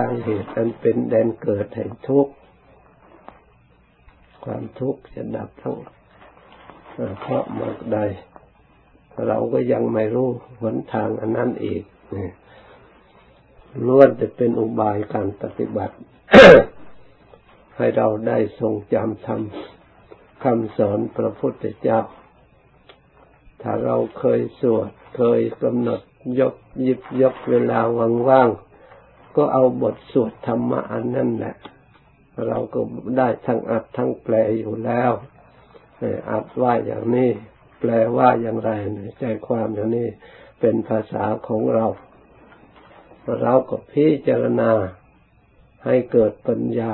ร้างเหตุอันเป็นแดนเกิดแห่งทุกข์ความทุกข์จะดับทั้งเพราะมรรคใดเราก็ยังไม่รู้หนทางอันนั้นอีกล้วนจะเป็นอุบายการปฏิบัติ ให้เราได้ทรงจำธรรมคำสอนพระพุทธเจ้าถ้าเราเคยสวดเคยกำหนดยิบยกเวลาว่างๆก็เอาบทสวดธรรมะอันนั้นแหละเราก็ได้ทั้งอัดทั้งแปลอยู่แล้วอัดว่าอย่างนี้แปลว่าอย่างไรใจความอย่างนี้เป็นภาษาของเราเราก็พิจารณาให้เกิดปัญญา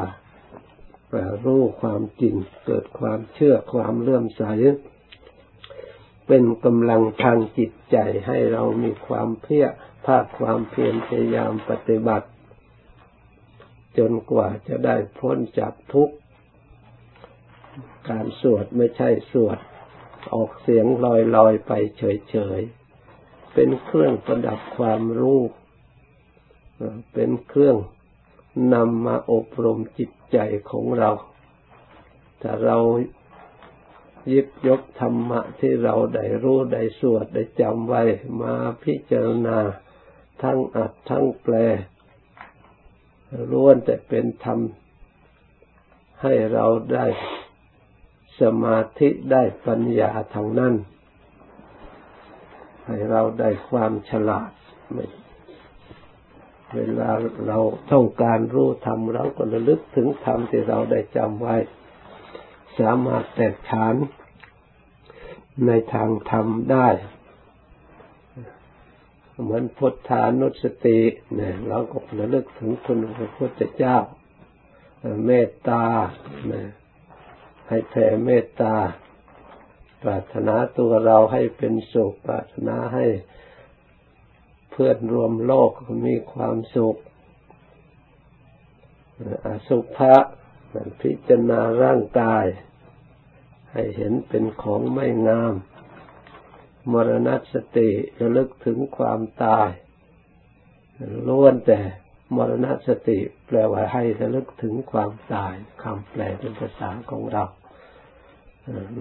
รู้ความจริงเกิดความเชื่อความเลื่อมใสเป็นกำลังทางจิตใจให้เรามีความเพียรภาคความเพียรพยายามปฏิบัติจนกว่าจะได้พ้นจากทุกข์การสวดไม่ใช่สวดออกเสียงลอยๆไปเฉยๆเป็นเครื่องประดับความรู้เป็นเครื่องนำมาอบรมจิตใจของเราถ้าเรายิบยกธรรมะที่เราได้รู้ได้สวดได้จำไว้มาพิจารณาทั้งอัดทั้งแปลล้วนแต่เป็นธรรมให้เราได้สมาธิได้ปัญญาทางนั้นให้เราได้ความฉลาดเวลาเราต้องการรู้ธรรมเราก็ระลึกถึงธรรมที่เราได้จำไว้สามารถแตกฉานในทางธรรมได้เหมือนพุทธานุสติเนี่ยเราก็ระลึกถึงคุณพระพุทธเจ้าเมตตาเนี่ยให้แผ่เมตตาปรารถนาตัวเราให้เป็นสุขปรารถนาให้เพื่อนรวมโลกมีความสุขอสุภะพิจารณาร่างกายให้เห็นเป็นของไม่งามมรณสติระลึกถึงความตายล้วนแต่มรณสติแปลว่าให้ระลึกถึงความตายคำแปลเป็นภาษาของเรา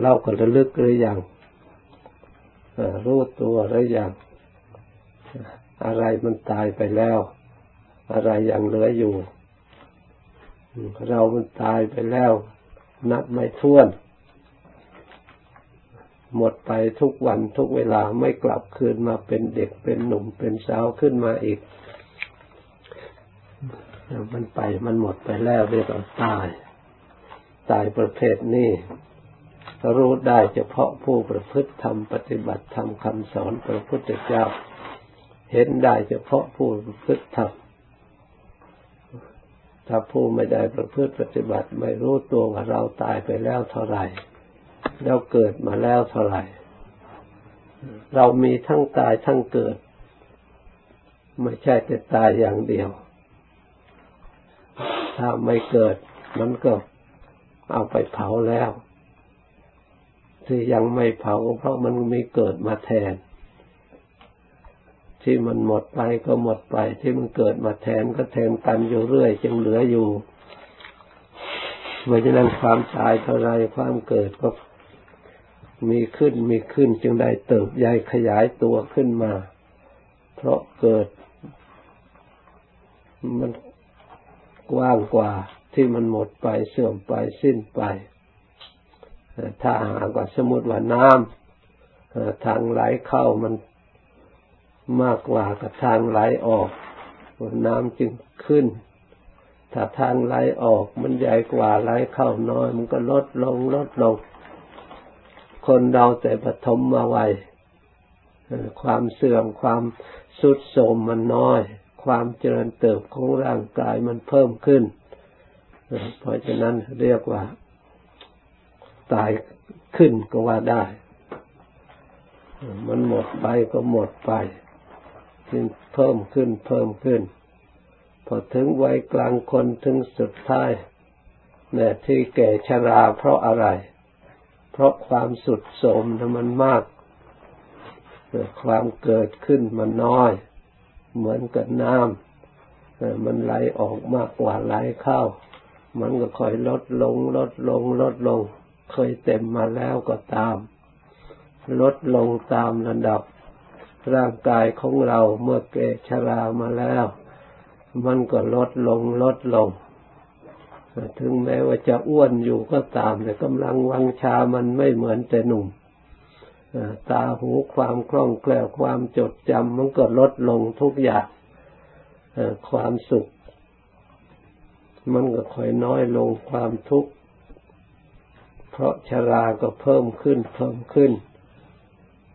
เราก็ระลึกหรือยังรู้ตัวหรือยังอะไรมันตายไปแล้วอะไรยังเหลืออยู่เรามันตายไปแล้วนับไม่ถ้วนหมดไปทุกวันทุกเวลาไม่กลับคืนมาเป็นเด็กเป็นหนุ่มเป็นสาวขึ้นมาอีกมันไปมันหมดไปแล้วเรียกว่าตายประเภทนี้รู้ได้เฉพาะผู้ประพฤติธรรมปฏิบัติธรรมคำสอนพระพุทธเจ้าเห็นได้เฉพาะผู้ประพฤติธรรมถ้าผู้ไม่ได้ประพฤติปฏิบัติไม่รู้ตัวว่าเราตายไปแล้วเท่าไหร่เราเกิดมาแล้วเท่าไหร่เรามีทั้งตายทั้งเกิดไม่ใช่แต่ตายอย่างเดียวถ้าไม่เกิดมันก็เอาไปเผาแล้วที่ยังไม่เผาเพราะมันมีเกิดมาแทนที่มันหมดไปก็หมดไปที่มันเกิดมาแทนก็แทนกันอยู่เรื่อยจึงเหลืออยู่เพราะฉะนั้นความตายเท่าไรความเกิดก็มีขึ้นจึงได้เติบใหญ่ขยายตัวขึ้นมาเพราะเกิดมันกว้างกว่าที่มันหมดไปเสื่อมไปสิ้นไปถ้าหากว่าสมมุติว่าน้ำทางไหลเข้ามันมากกว่ากับทางไหลออกน้ำจึงขึ้นถ้าทางไหลออกมันใหญ่กว่าไหลเข้าน้อยมันก็ลดลงคนเราแต่ปฐมมาวัยความเสื่อมความทรุดโทรมมันน้อยความเจริญเติบของร่างกายมันเพิ่มขึ้นเพราะฉะนั้นเรียกว่าตายขึ้นก็ว่าได้มันหมดไปก็หมดไปจึงเพิ่มขึ้นพอถึงวัยกลางคนถึงสุดท้ายเนี่ยที่แก่ชราเพราะอะไรเพราะความทรุดโทรมมันมากความเกิดขึ้นมันน้อยเหมือนกับน้ มันไหลออกมากกว่าไหลเข้ามันก็ค่อยลดลงลดลงลดลงเคยเต็มมาแล้วก็ตามลดลงตามระดับร่างกายของเราเมื่อแก่ชรามาแล้วมันก็ลดลงลดลงถึงแม้ว่าจะอ้วนอยู่ก็ตามแต่กำลังวังชามันไม่เหมือนแต่หนุ่มตาหูความคล่องแคล่วความจดจำมันก็ลดลงทุกอย่างความสุขมันก็ค่อยน้อยลงความทุกข์เพราะชราก็เพิ่มขึ้นเพิ่มขึ้น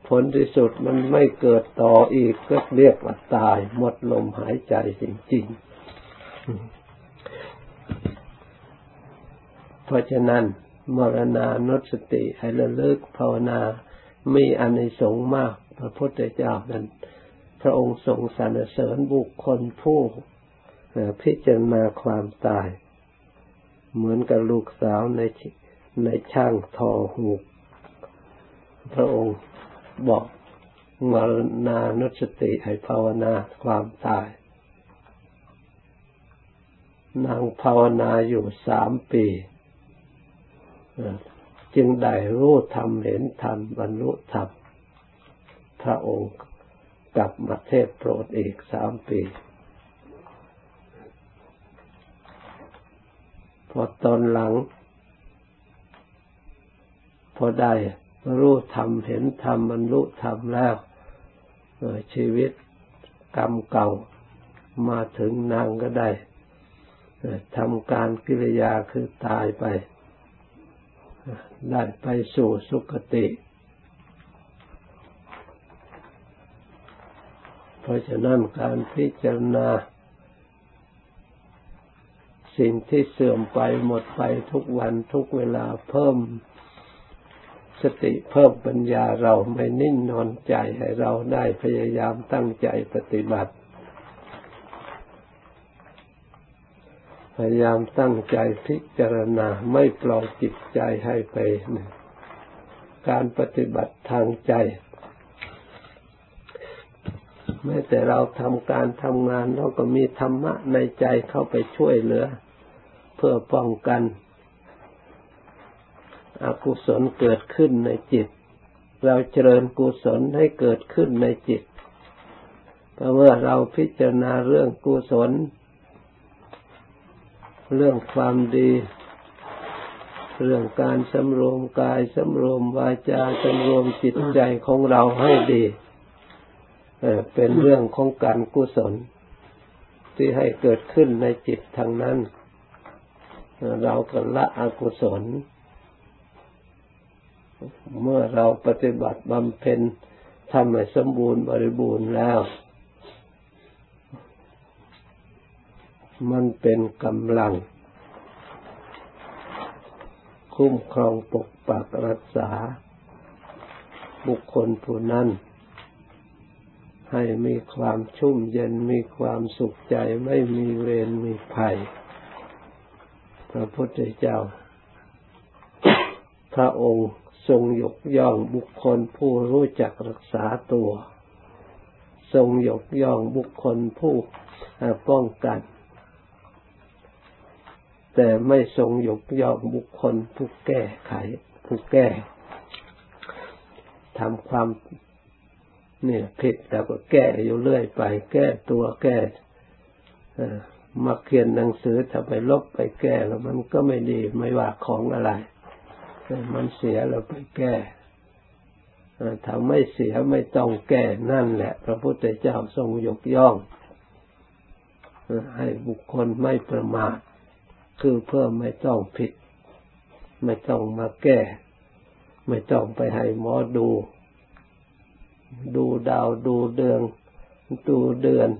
ผลที่สุดมันไม่เกิดต่ออีกก็เรียกว่าตายหมดลมหายใจจริงๆเพราะฉะนั้นมรณานุสติให้ระลึกภาวนามีอานิสงส์มากพระพุทธเจ้านั้นพระองค์ทรงสรรเสริญบุคคลผู้พิจารณาความตายเหมือนกับลูกสาวในช่างทอหูกพระองค์บอกมรณานุสติให้ภาวนาความตายนางภาวนาอยู่3 ปีจึงได้รู้ธรรมเห็นธรรมบรรลุธรรมพระองค์กลับมาเทศน์โปรดอีก3 ปีพอตอนหลังพอได้รู้ธรรมเห็นธรรมบรรลุธรรมแล้วชีวิตกรรมเก่ามาถึงนางก็ได้ทำการกิริยาคือตายไปได้ไปสู่สุคติเพราะฉะนั้นการพิจารณาสิ่งที่เสื่อมไปหมดไปทุกวันทุกเวลาเพิ่มสติเพิ่มปัญญาเราไม่นิ่งนอนใจให้เราได้พยายามตั้งใจปฏิบัติพยายามตั้งใจพิจารณาไม่ปล่อยจิตใจให้ไปการปฏิบัติทางใจแม้แต่เราทำการทำงานเราก็มีธรรมะในใจเข้าไปช่วยเหลือเพื่อป้องกันอกุศลเกิดขึ้นในจิตเราเจริญกุศลให้เกิดขึ้นในจิตเพราะว่าเราพิจารณาเรื่องกุศลเรื่องความดีเรื่องการสำรวมกายสำรวมวาจาสำรวมจิตใจของเราให้ดีเป็นเรื่องของการกุศลที่ให้เกิดขึ้นในจิตทางนั้นเราก็ละอกุศลเมื่อเราปฏิบัติบำเพ็ญทำให้สมบูรณ์บริบูรณ์แล้วมันเป็นกำลังคุ้มครองปกปักรักษาบุคคลผู้นั้นให้มีความชุ่มเย็นมีความสุขใจไม่มีเวรมีภัยพระพุทธเจ้าพระองค์ทรงยกย่องบุคคลผู้รู้จักรักษาตัวทรงยกย่องบุคคลผู้ป้องกันแต่ไม่ทรงยกย่องบุคคลผู้แก้ไขผู้แก้ทำความเนี่ยผิดแล้วก็แก้อยู่เรื่อยไปแก้ตัวแก้มาเขียนหนังสือถ้าไปลบไปแก้แล้วมันก็ไม่ดีไม่ว่าของอะไรมันเสียเราไปแก้ถ้าไม่เสียไม่ต้องแก้นั่นแหละพระพุทธเจ้าทรงยกย่องให้บุคคลไม่ประมาทคือเพื่อไม่ต้องผิดไม่ต้องมาแก้ไม่ต้องไปให้หมอดูดูดาวดูเดือน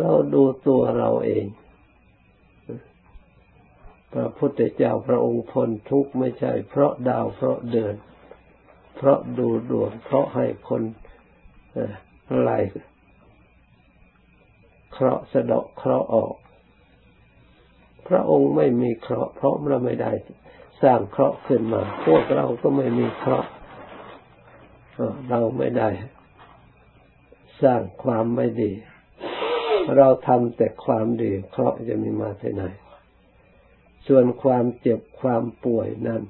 เราดูตัวเราเองพระพุทธเจ้าพระองค์พ้นทุกข์ไม่ใช่เพราะดาวเพราะเดือนเพราะดูดวงเพราะให้คนอะไรเคราะห์สะเดาะเคราะห์ออกพระองค์ไม่มีเคราะห์เพราะเราไม่ได้สร้างเคราะห์ขึ้นมาพวกเราก็ไม่มีเคราะห์เราไม่ได้สร้างความไม่ดี เราทำแต่ความดีเคราะห์จะมีมาที่ไหนส่วนความเจ็บความป่วยนั้น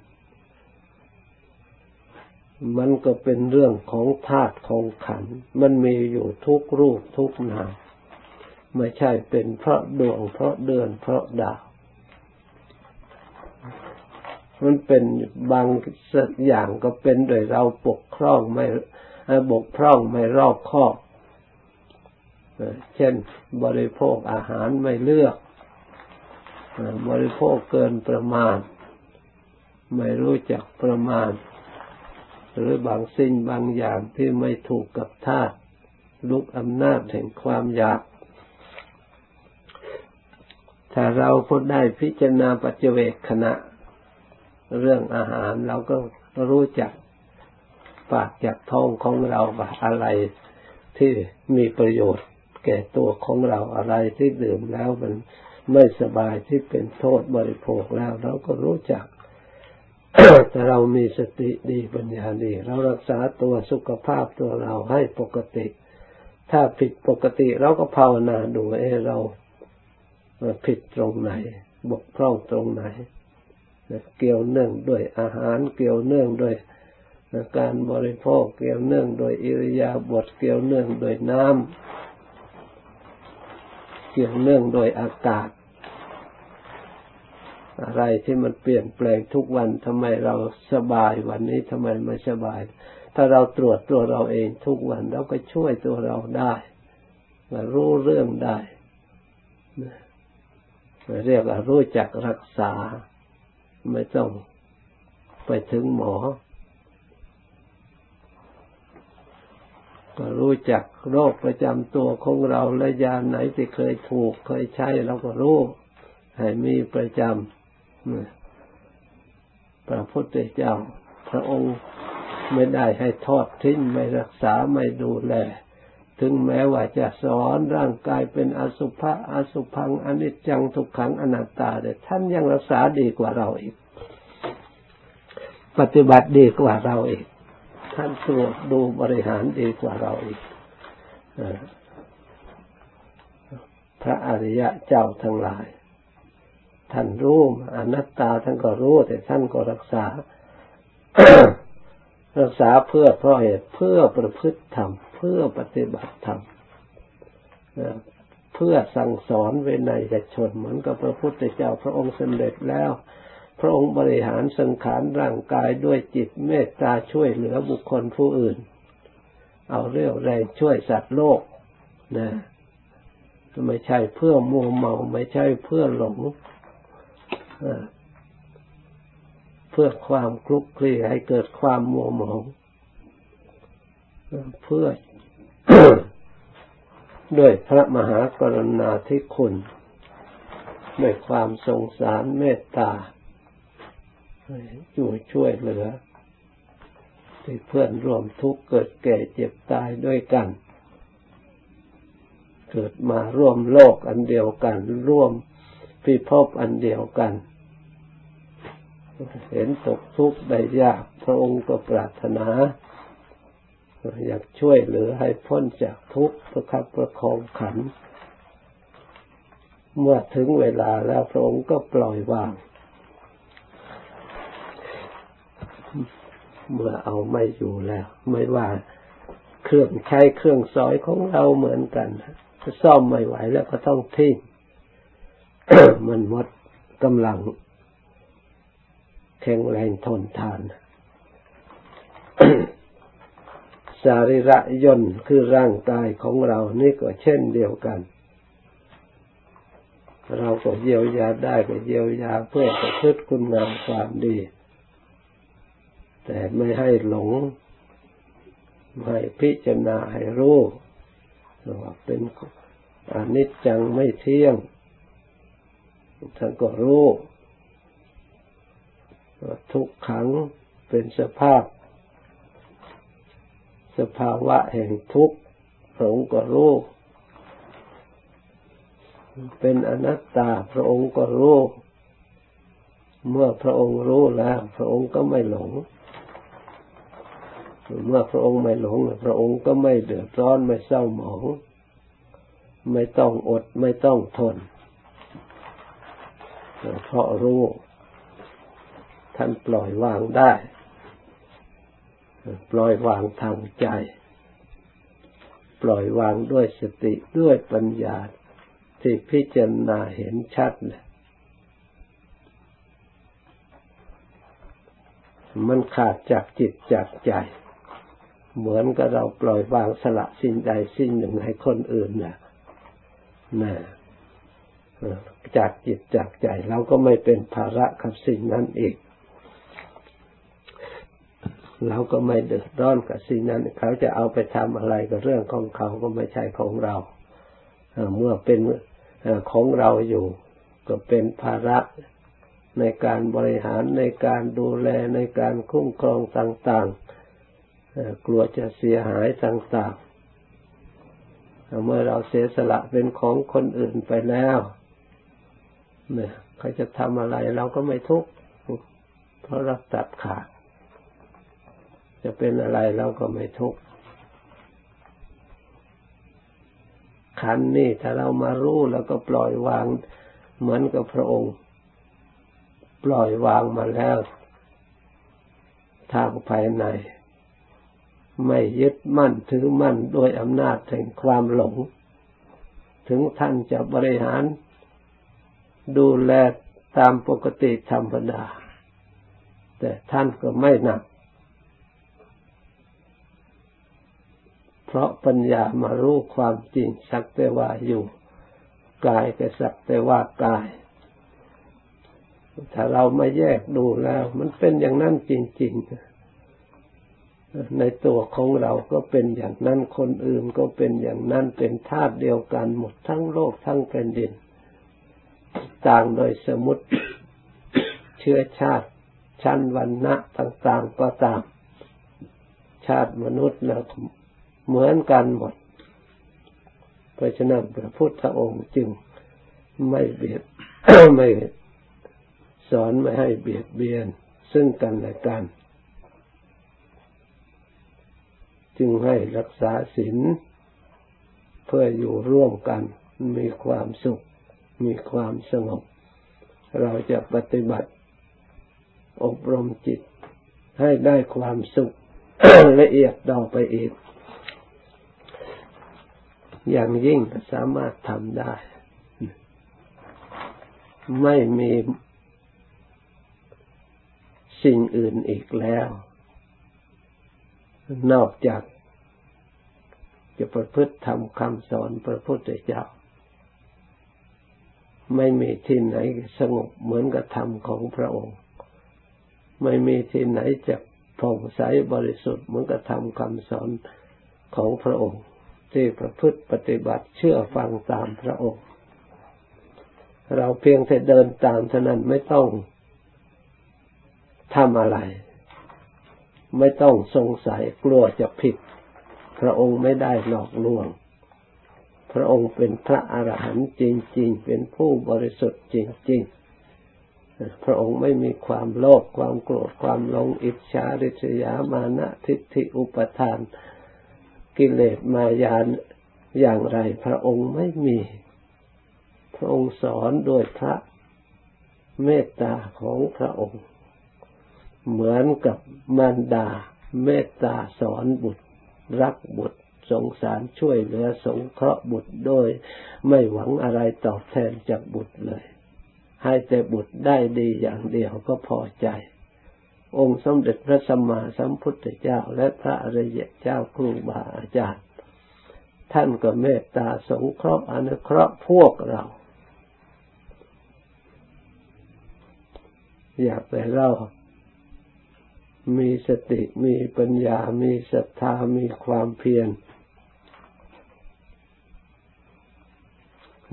มันก็เป็นเรื่องของธาตุของขันธ์มันมีอยู่ทุกรูปทุกนามไม่ใช่เป็นเพราะดวงเพราะเดือนเพราะดาวมันเป็นบางสักอย่างก็เป็นโดยเราบกพร่องไม่รอบคอบเช่นบริโภคอาหารไม่เลือกบริโภคเกินประมาณไม่รู้จักประมาณหรือบางสิ่งบางอย่างที่ไม่ถูกกับธาตุลุกอำนาจแห่งความอยากถ้าเราพอได้พิจารณาปัจเจกขณะเรื่องอาหารเราก็รู้จักปากจากท้องของเราว่าอะไรที่มีประโยชน์แก่ตัวของเราอะไรที่ดื่มแล้วมันไม่สบายที่เป็นโทษบริโภคแล้วเราก็รู้จัก แต่เรามีสติดีปัญญาดีเรารักษาตัวสุขภาพตัวเราให้ปกติถ้าผิดปกติเราก็ภาวนาดูเราผิดตรงไหนบกพร่องตรงไหนเกี่ยวเนื่องด้วยอาหารเกี่ยวเนื่องด้วยการบริโภคเกี่ยวเนื่องโดยอิริยาบถเกี่ยวเนื่องโดยน้ำเกี่ยวเนื่องโดยอากาศอะไรที่มันเปลี่ยนแปลงทุกวันทำไมเราสบายวันนี้ทำไมไม่สบายถ้าเราตรวจตัวเราเองทุกวันเราก็ช่วยตัวเราได้มารู้เรื่องได้เรียกว่ารู้จักรักษาไม่ต้องไปถึงหมอก็รู้จักโรคประจำตัวของเราและยาไหนที่เคยถูกเคยใช้เราก็รู้ให้มีประจำพระพุทธเจ้าพระองค์ไม่ได้ให้ทอดทิ้งไม่รักษาไม่ดูแลถึงแม้ว่าจะสอนร่างกายเป็นอสุภะอสุภังอนิจจังทุกขังอนัตตาแต่ท่านยังรักษาดีกว่าเราอีกปฏิบัติดีกว่าเราอีกท่านตรวจดูบริหารดีกว่าเราอีกพระอริยะเจ้าทั้งหลายท่านรู้อนัตตาท่านก็รู้แต่ท่านก็รักษา รักษาเพื่อเพราะเหตุเพื่อประพฤติธรรมเพื่อปฏิบัติธรรมเพื่อสั่งสอนเวไนยชนเหมือนกับพระพุทธเจ้าพระองค์สำเร็จแล้วพระองค์บริหารสังขารร่างกายด้วยจิตเมตตาช่วยเหลือบุคคลผู้อื่นเอาเรี่ยวแรงช่วยสัตว์โลกนะไม่ใช่เพื่อมัวเมาไม่ใช่เพื่อหลงเพื่อความคลุกคลีให้เกิดความมัวเมาเพื่อ ด้วยพระมหากรุณาธิคุณด้วยความสงสารเมตตาช่วยเหลือที่เพื่อนร่วมทุกข์เกิดแก่เจ็บตายด้วยกันเกิดมาร่วมโลกอันเดียวกันร่วมพิภพอันเดียวกันเห็นตกทุกข์ได้ยากพระองค์ก็ปรารถนาอยากช่วยเหลือให้พ้นจากทุกข์ประคับประคองขันธ์เมื่อถึงเวลาแล้วพระองค์ก็ปล่อยวางเมื่อเอาไม่อยู่แล้วไม่ว่าเครื่องใช้เครื่องสอยของเราเหมือนกันซ่อมไม่ไหวแล้วก็ต้องทิ้ง มันหมดกำลังแข็งแรงทนทาน สรีระย่นคือร่างกายของเรานี่ก็เช่นเดียวกันเราก็เยียวยาได้ก็เยียวยาเพื่อประพฤติคุณงามความดีแต่ไม่ให้หลงไม่พิจารณาให้รู้ว่าเป็นอนิจจังไม่เที่ยงท่านก็รู้ทุกขังเป็นสภาวะแห่งทุกข์พระองค์ก็รู้เป็นอนัตตาพระองค์ก็รู้เมื่อพระองค์รู้แล้วพระองค์ก็ไม่หลงเมื่อพระองค์ไม่หลงพระองค์ก็ไม่เดือดร้อนไม่เศร้าหมอง ไม่ต้องอดไม่ต้องทนเพราะรู้ท่านปล่อยวางได้ปล่อยวางทางใจปล่อยวางด้วยสติด้วยปัญญาที่พิจารณาเห็นชัดเลยมันขาดจากจิตจากใจเหมือนกับเราปล่อยวางสละสิ่งใดสิ่งหนึ่งให้คนอื่นนะจากจิตจากใจเราก็ไม่เป็นภาระกับสิ่งนั้นอีกเราก็ไม่เดือดร้อนกับสิ่งนั้นเขาจะเอาไปทำอะไรกับเรื่องของเขาก็ไม่ใช่ของเราเมื่อเป็นของเราอยู่ก็เป็นภาระในการบริหารในการดูแลในการคุ้มครองต่างๆกลัวจะเสียหายต่างๆเมื่อเราเสียสละเป็นของคนอื่นไปแล้วเนี่ยเขาจะทำอะไรเราก็ไม่ทุกข์เพราะเราตัดขาดจะเป็นอะไรเราก็ไม่ทุกข์ขันนี่ถ้าเรามารู้แล้วก็ปล่อยวางเหมือนกับพระองค์ปล่อยวางมาแล้วทางภายในไม่ยึดมั่นถือมั่นโดยอำนาจแห่งความหลงถึงท่านจะบริหารดูแลตามปกติธรรมดาแต่ท่านก็ไม่หนักเพราะปัญญามารู้ความจริงสักแต่ว่าอยู่กายก็สักแต่ว่ากายถ้าเราไม่แยกดูแล้วมันเป็นอย่างนั้นจริงๆในตัวของเราก็เป็นอย่างนั้นคนอื่นก็เป็นอย่างนั้นเป็นธาตุเดียวกันหมดทั้งโลกทั้งแผ่นดินต่างโดยสมุติ เชื้อชาติชั้นวรรณะต่างๆก็ตามชาติมนุษย์เราเหมือนกันหมดเพราะฉะนั้นพระพุทธองค์จึงไม่เบียด ไม่สอนไม่ให้เบียดเบียนซึ่งกันและกันจึงให้รักษาศีลเพื่ออยู่ร่วมกันมีความสุขมีความสงบเราจะปฏิบัติอบรมจิตให้ได้ความสุข ละเอียดต่อไปอีกอย่างยิ่งสามารถทำได้ไม่มีสิ่งอื่นอีกแล้วนอกจากจะประพฤติธรรมคำสอนพระพุทธเจ้าไม่มีที่ไหนสงบเหมือนกับธรรมของพระองค์ไม่มีที่ไหนจะผ่องใสบริสุทธิ์เหมือนกับธรรมคำสอนของพระองค์ที่ประพฤติปฏิบัติเชื่อฟังตามพระองค์เราเพียงแต่เดินตามเท่านั้นไม่ต้องทำอะไรไม่ต้องสงสัยกลัวจะผิดพระองค์ไม่ได้หลอกลวงพระองค์เป็นพระอรหันต์จริงๆเป็นผู้บริสุทธิ์จริงๆพระองค์ไม่มีความโลภความโกรธความหลงอิจฉาริษยามานะทิฏฐิอุปาทานกิเลสมายาอย่างไรพระองค์ไม่มีพระองค์สอนโดยพระเมตตาของพระองค์เหมือนกับมารดาเมตตาสอนบุตรรักบุตรสงสารช่วยเหลือสงเคราะห์บุตรโดยไม่หวังอะไรตอบแทนจากบุตรเลยให้แต่บุตรได้ดีอย่างเดียวก็พอใจองค์สมเด็จพระสัมมาสัมพุทธเจ้าและพระอริยเจ้าครูบาอาจารย์ท่านก็เมตตาสงเคราะห์อนุเคราะห์พวกเราอย่าไปเล่ามีสติมีปัญญามีศรัทธามีความเพียร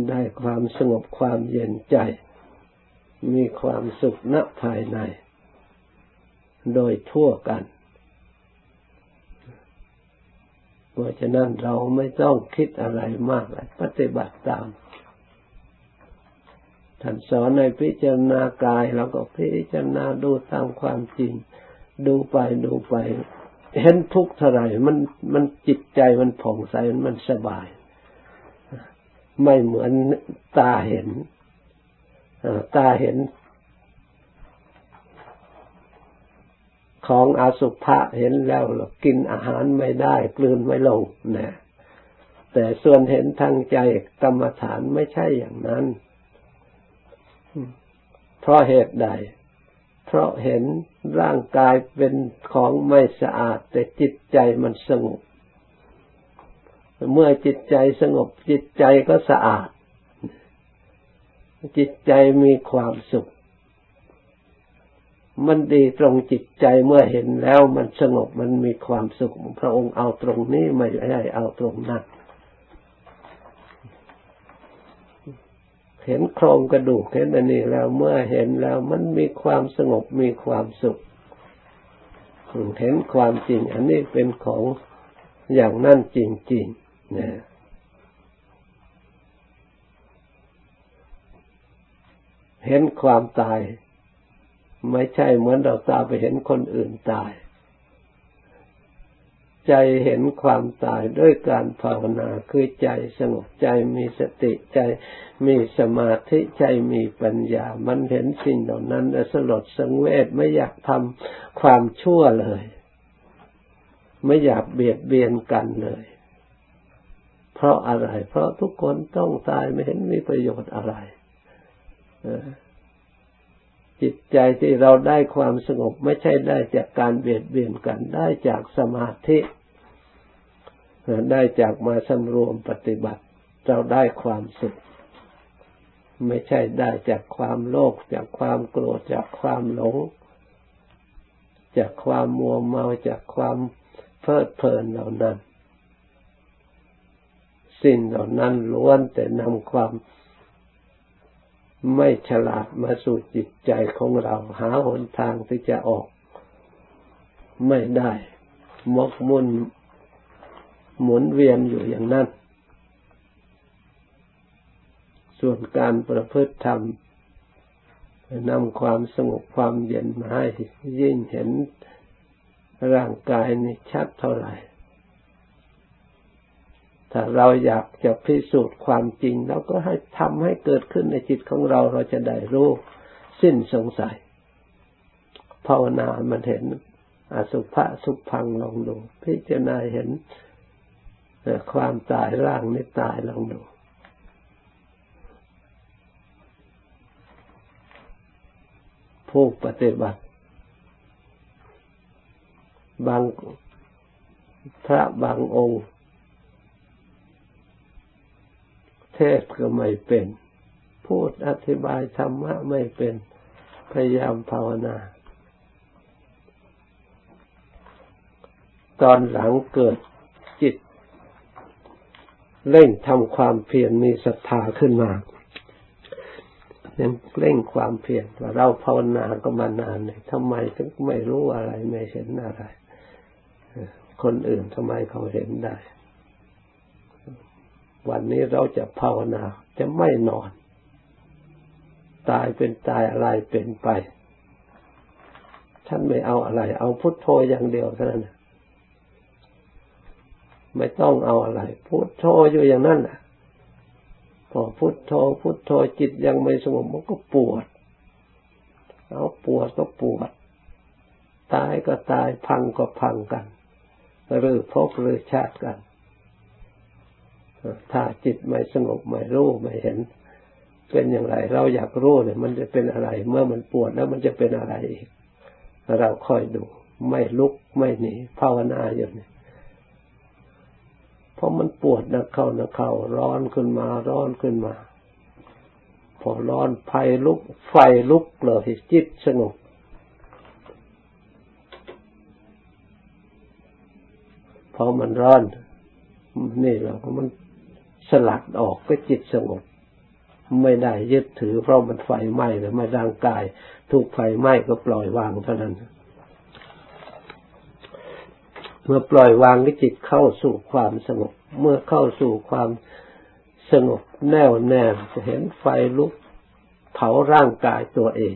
ได้ความสงบความเย็นใจมีความสุขณภายในโดยทั่วกันเพราะฉะนั้นเราไม่ต้องคิดอะไรมากปฏิบัติตามท่านสอนในพิจารณากายเราก็พิจารณาดูตามความจริงดูไปดูไปเห็นทุกข์เท่าไหร่มันจิตใจมันผ่องใสมันสบาย ไม่เหมือนตาเห็นตาเห็นของอสุภะเห็นแล้วกินอาหารไม่ได้กลืนไม่ลงนะแต่ส่วนเห็นทางใจกรรมฐานไม่ใช่อย่างนั้นเพราะเหตุใดเพราะเห็นร่างกายเป็นของไม่สะอาดแต่จิตใจมันสงบเมื่อจิตใจสงบจิตใจก็สะอาดจิตใจมีความสุขมันดีตรงจิตใจเมื่อเห็นแล้วมันสงบมันมีความสุขพระองค์เอาตรงนี้ไม่ได้เอาตรงนั้นเห็นโครงกระดูกเห็นอันนี้แล้วเมื่อเห็นแล้วมันมีความสงบมีความสุขเห็นความจริงอันนี้เป็นของอย่างนั้นจริงๆนะเห็นความตายไม่ใช่เหมือนเราตาไปเห็นคนอื่นตายใจเห็นความตายด้วยการภาวนาคือใจสงบใจมีสติใจมีสมาธิใจมีปัญญามันเห็นสิ่งเหล่านั้นแล้วสลดสังเวชไม่อยากทำความชั่วเลยไม่อยากเบียดเบียนกันเลยเพราะอะไรเพราะทุกคนต้องตายไม่เห็นมีประโยชน์อะไรจิตใจที่เราได้ความสงบไม่ใช่ได้จากการเบียดเบียนกันได้จากสมาธิได้จากมาสำรวมปฏิบัติเราได้ความสุขไม่ใช่ได้จากความโลภจากความโกรธจากความหลงจากความมัวเมาจากความเพลิดเพลินเหล่านั้นสิ่งเหล่านั้นล้วนแต่นำความไม่ฉลาดมาสู่จิตใจของเราหาหนทางที่จะออกไม่ได้มกมุ่นหมุนเวียนอยู่อย่างนั้นส่วนการประพฤติธรรมนำความสงบความเย็นมาให้ยิ่งเห็นร่างกายนี่ชัดเท่าไหร่ถ้าเราอยากจะพิสูจน์ความจริงเราก็ให้ทำให้เกิดขึ้นในจิตของเราเราจะได้รู้สิ้นสงสัยภาวนามันเห็นอสุภะสุพังลองดูพิจารณาเห็นความตายร่างนี่ตายลองดูผู้ปฏิบัติบางพระบางองค์เทศก็ไม่เป็นพูดอธิบายธรรมะไม่เป็นพยายามภาวนาตอนหลังเกิดจิตเร่งทำความเพียรมีศรัทธาขึ้นมายังเร่งความเพียรว่าเราภาวนาก็มานานเลยทำไมถึงไม่รู้อะไรไม่เห็นอะไรคนอื่นทำไมเขาเห็นได้วันนี้เราจะภาวนาจะไม่นอนตายเป็นตายอะไรเป็นไปท่านไม่เอาอะไรเอาพุทโธอย่างเดียวเท่านั้นไม่ต้องเอาอะไรพุทโธอยู่อย่างนั้นน่ะพอพุทโธพุทโธจิตยังไม่สงบมันก็ปวดเอาปวดก็ปวดตายก็ตายพังก็พังกันหรือพบหรือชาติกันถ้าจิตไม่สงบไม่รู้ไม่เห็นเป็นอย่างไรเราอยากรู้เนี่ยมันจะเป็นอะไรเมื่อมันปวดแล้วมันจะเป็นอะไรอีกเราคอยดูไม่ลุกไม่หนีภาวนาอยู่เนี่ยเพราะมันปวดนักเข้าร้อนขึ้นมาพอร้อนไฟลุกเลยจิตสงบพอมันร้อนนี่เราก็มันสลัดออกก็จิตสงบไม่ได้ยึดถือเพราะมันไฟไหม้เลยไม่ร่างกายถูกไฟไหม้ก็ปล่อยวางเท่านั้นเมื่อปล่อยวางก็จิตเข้าสู่ความสงบเมื่อเข้าสู่ความสงบแน่วแน่จะเห็นไฟลุกเผาร่างกายตัวเอง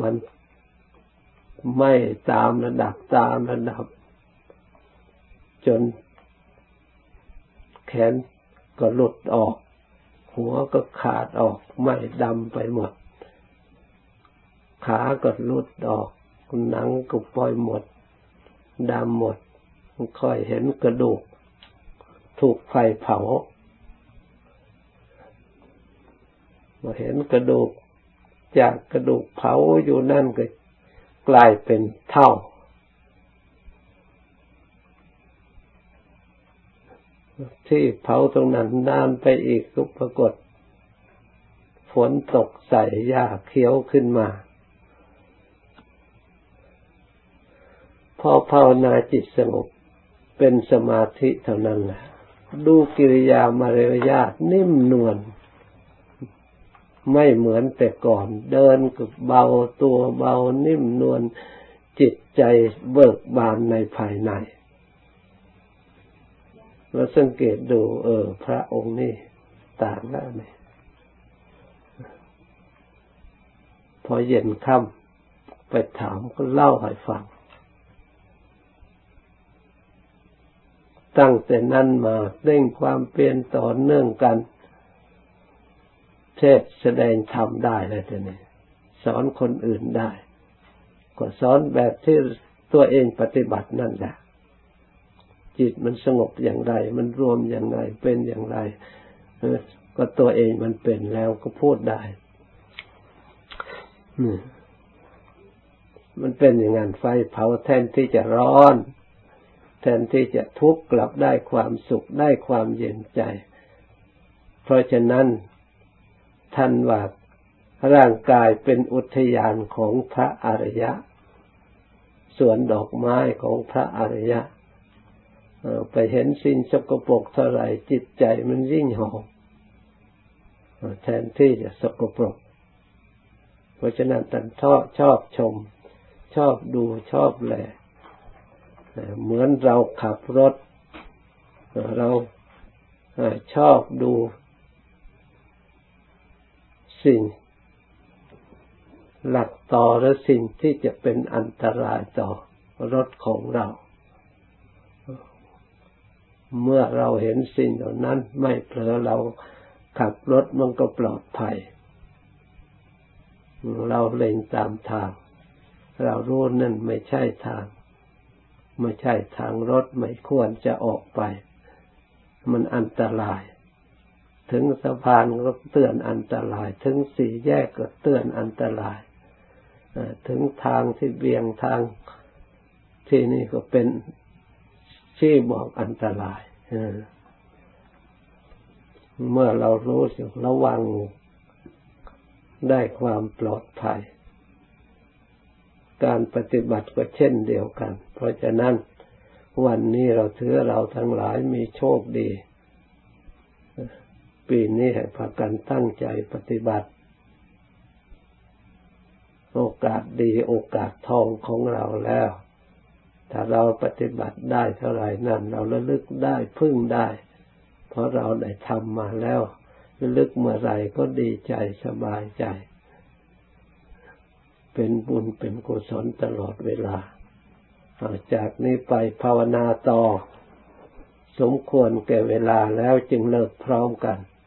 มันไม่ตามระดับ จนแขนก็หลุดออกหัวก็ขาดออกไหม้ดำไปหมดขาก็หลุดออกหนังก็ปล่อยหมดดำหมดค่อยเห็นกระดูกถูกไฟเผามาเห็นกระดูกจากกระดูกเผาอยู่นั่นก็กลายเป็นเท่าที่เผาตรงนั้นนานไปอีกก็ปรากฏฝนตกใส่หญ้าเขียวขึ้นมาพอภาวนาจิตสงบเป็นสมาธิเท่านั้นแหละดูกิริยามารยาทนิ่มนวลไม่เหมือนแต่ก่อนเดินกับเบาตัวเบานิ่มนวลจิตใจเบิกบานในภายในเราสังเกตดูพระองค์นี่ต่างแล้วนี่พอเย็นค่ำไปถามก็เล่าให้ฟังตั้งแต่นั้นมาเร่งความเปลี่ยนต่อเนื่องกันเทศแสดงธรรมได้เลยทีนี้สอนคนอื่นได้ก็สอนแบบที่ตัวเองปฏิบัตินั่นแหละจิตมันสงบอย่างไรมันรวมอย่างไรเป็นอย่างไรก็ตัวเองมันเป็นแล้วก็พูดได้มันเป็นอย่างนั้นไฟเผาแทนที่จะร้อนแทนที่จะทุกข์กลับได้ความสุขได้ความเย็นใจเพราะฉะนั้นท่านว่าร่างกายเป็นอุทยานของพระอริยะสวนดอกไม้ของพระอริยะไปเห็นสิ่งสกปรกเท่าไหร่จิตใจมันยิ่งห่อแทนที่จะสกปรกเพราะฉะนั้นท่านชอบชมชอบดูชอบแลเหมือนเราขับรถเราชอบดูสิ่งหลักต่อและสิ่งที่จะเป็นอันตรายต่อรถของเราเมื่อเราเห็นสิ่งเหล่านั้นไม่เผลอเราขับรถมันก็ปลอดภัยเราเล็งตามทางเรารู้นั่นไม่ใช่ทางไม่ใช่ทางรถไม่ควรจะออกไปมันอันตรายถึงสะพานก็เตือนอันตรายถึงสี่แยกก็เตือนอันตรายถึงทางที่เบี่ยงทางที่นี่ก็เป็นชี้บอกอันตรายเมื่อเรารู้สึกระวังได้ความปลอดภัยการปฏิบัติก็เช่นเดียวกันเพราะฉะนั้นวันนี้เราถือเราทั้งหลายมีโชคดีปีนี้ให้พากันตั้งใจปฏิบัติโอกาสดีโอกาสทองของเราแล้วถ้าเราปฏิบัติได้เท่าไหร่นั่นเราระลึกได้พึ่งได้เพราะเราได้ทำมาแล้วระลึกเมื่อไหร่ก็ดีใจสบายใจเป็นบุญเป็นกุศลตลอดเวลาจากนี้ไปภาวนาต่อสมควรแก่เวลาแล้วจึงเลิกพร้อมกัน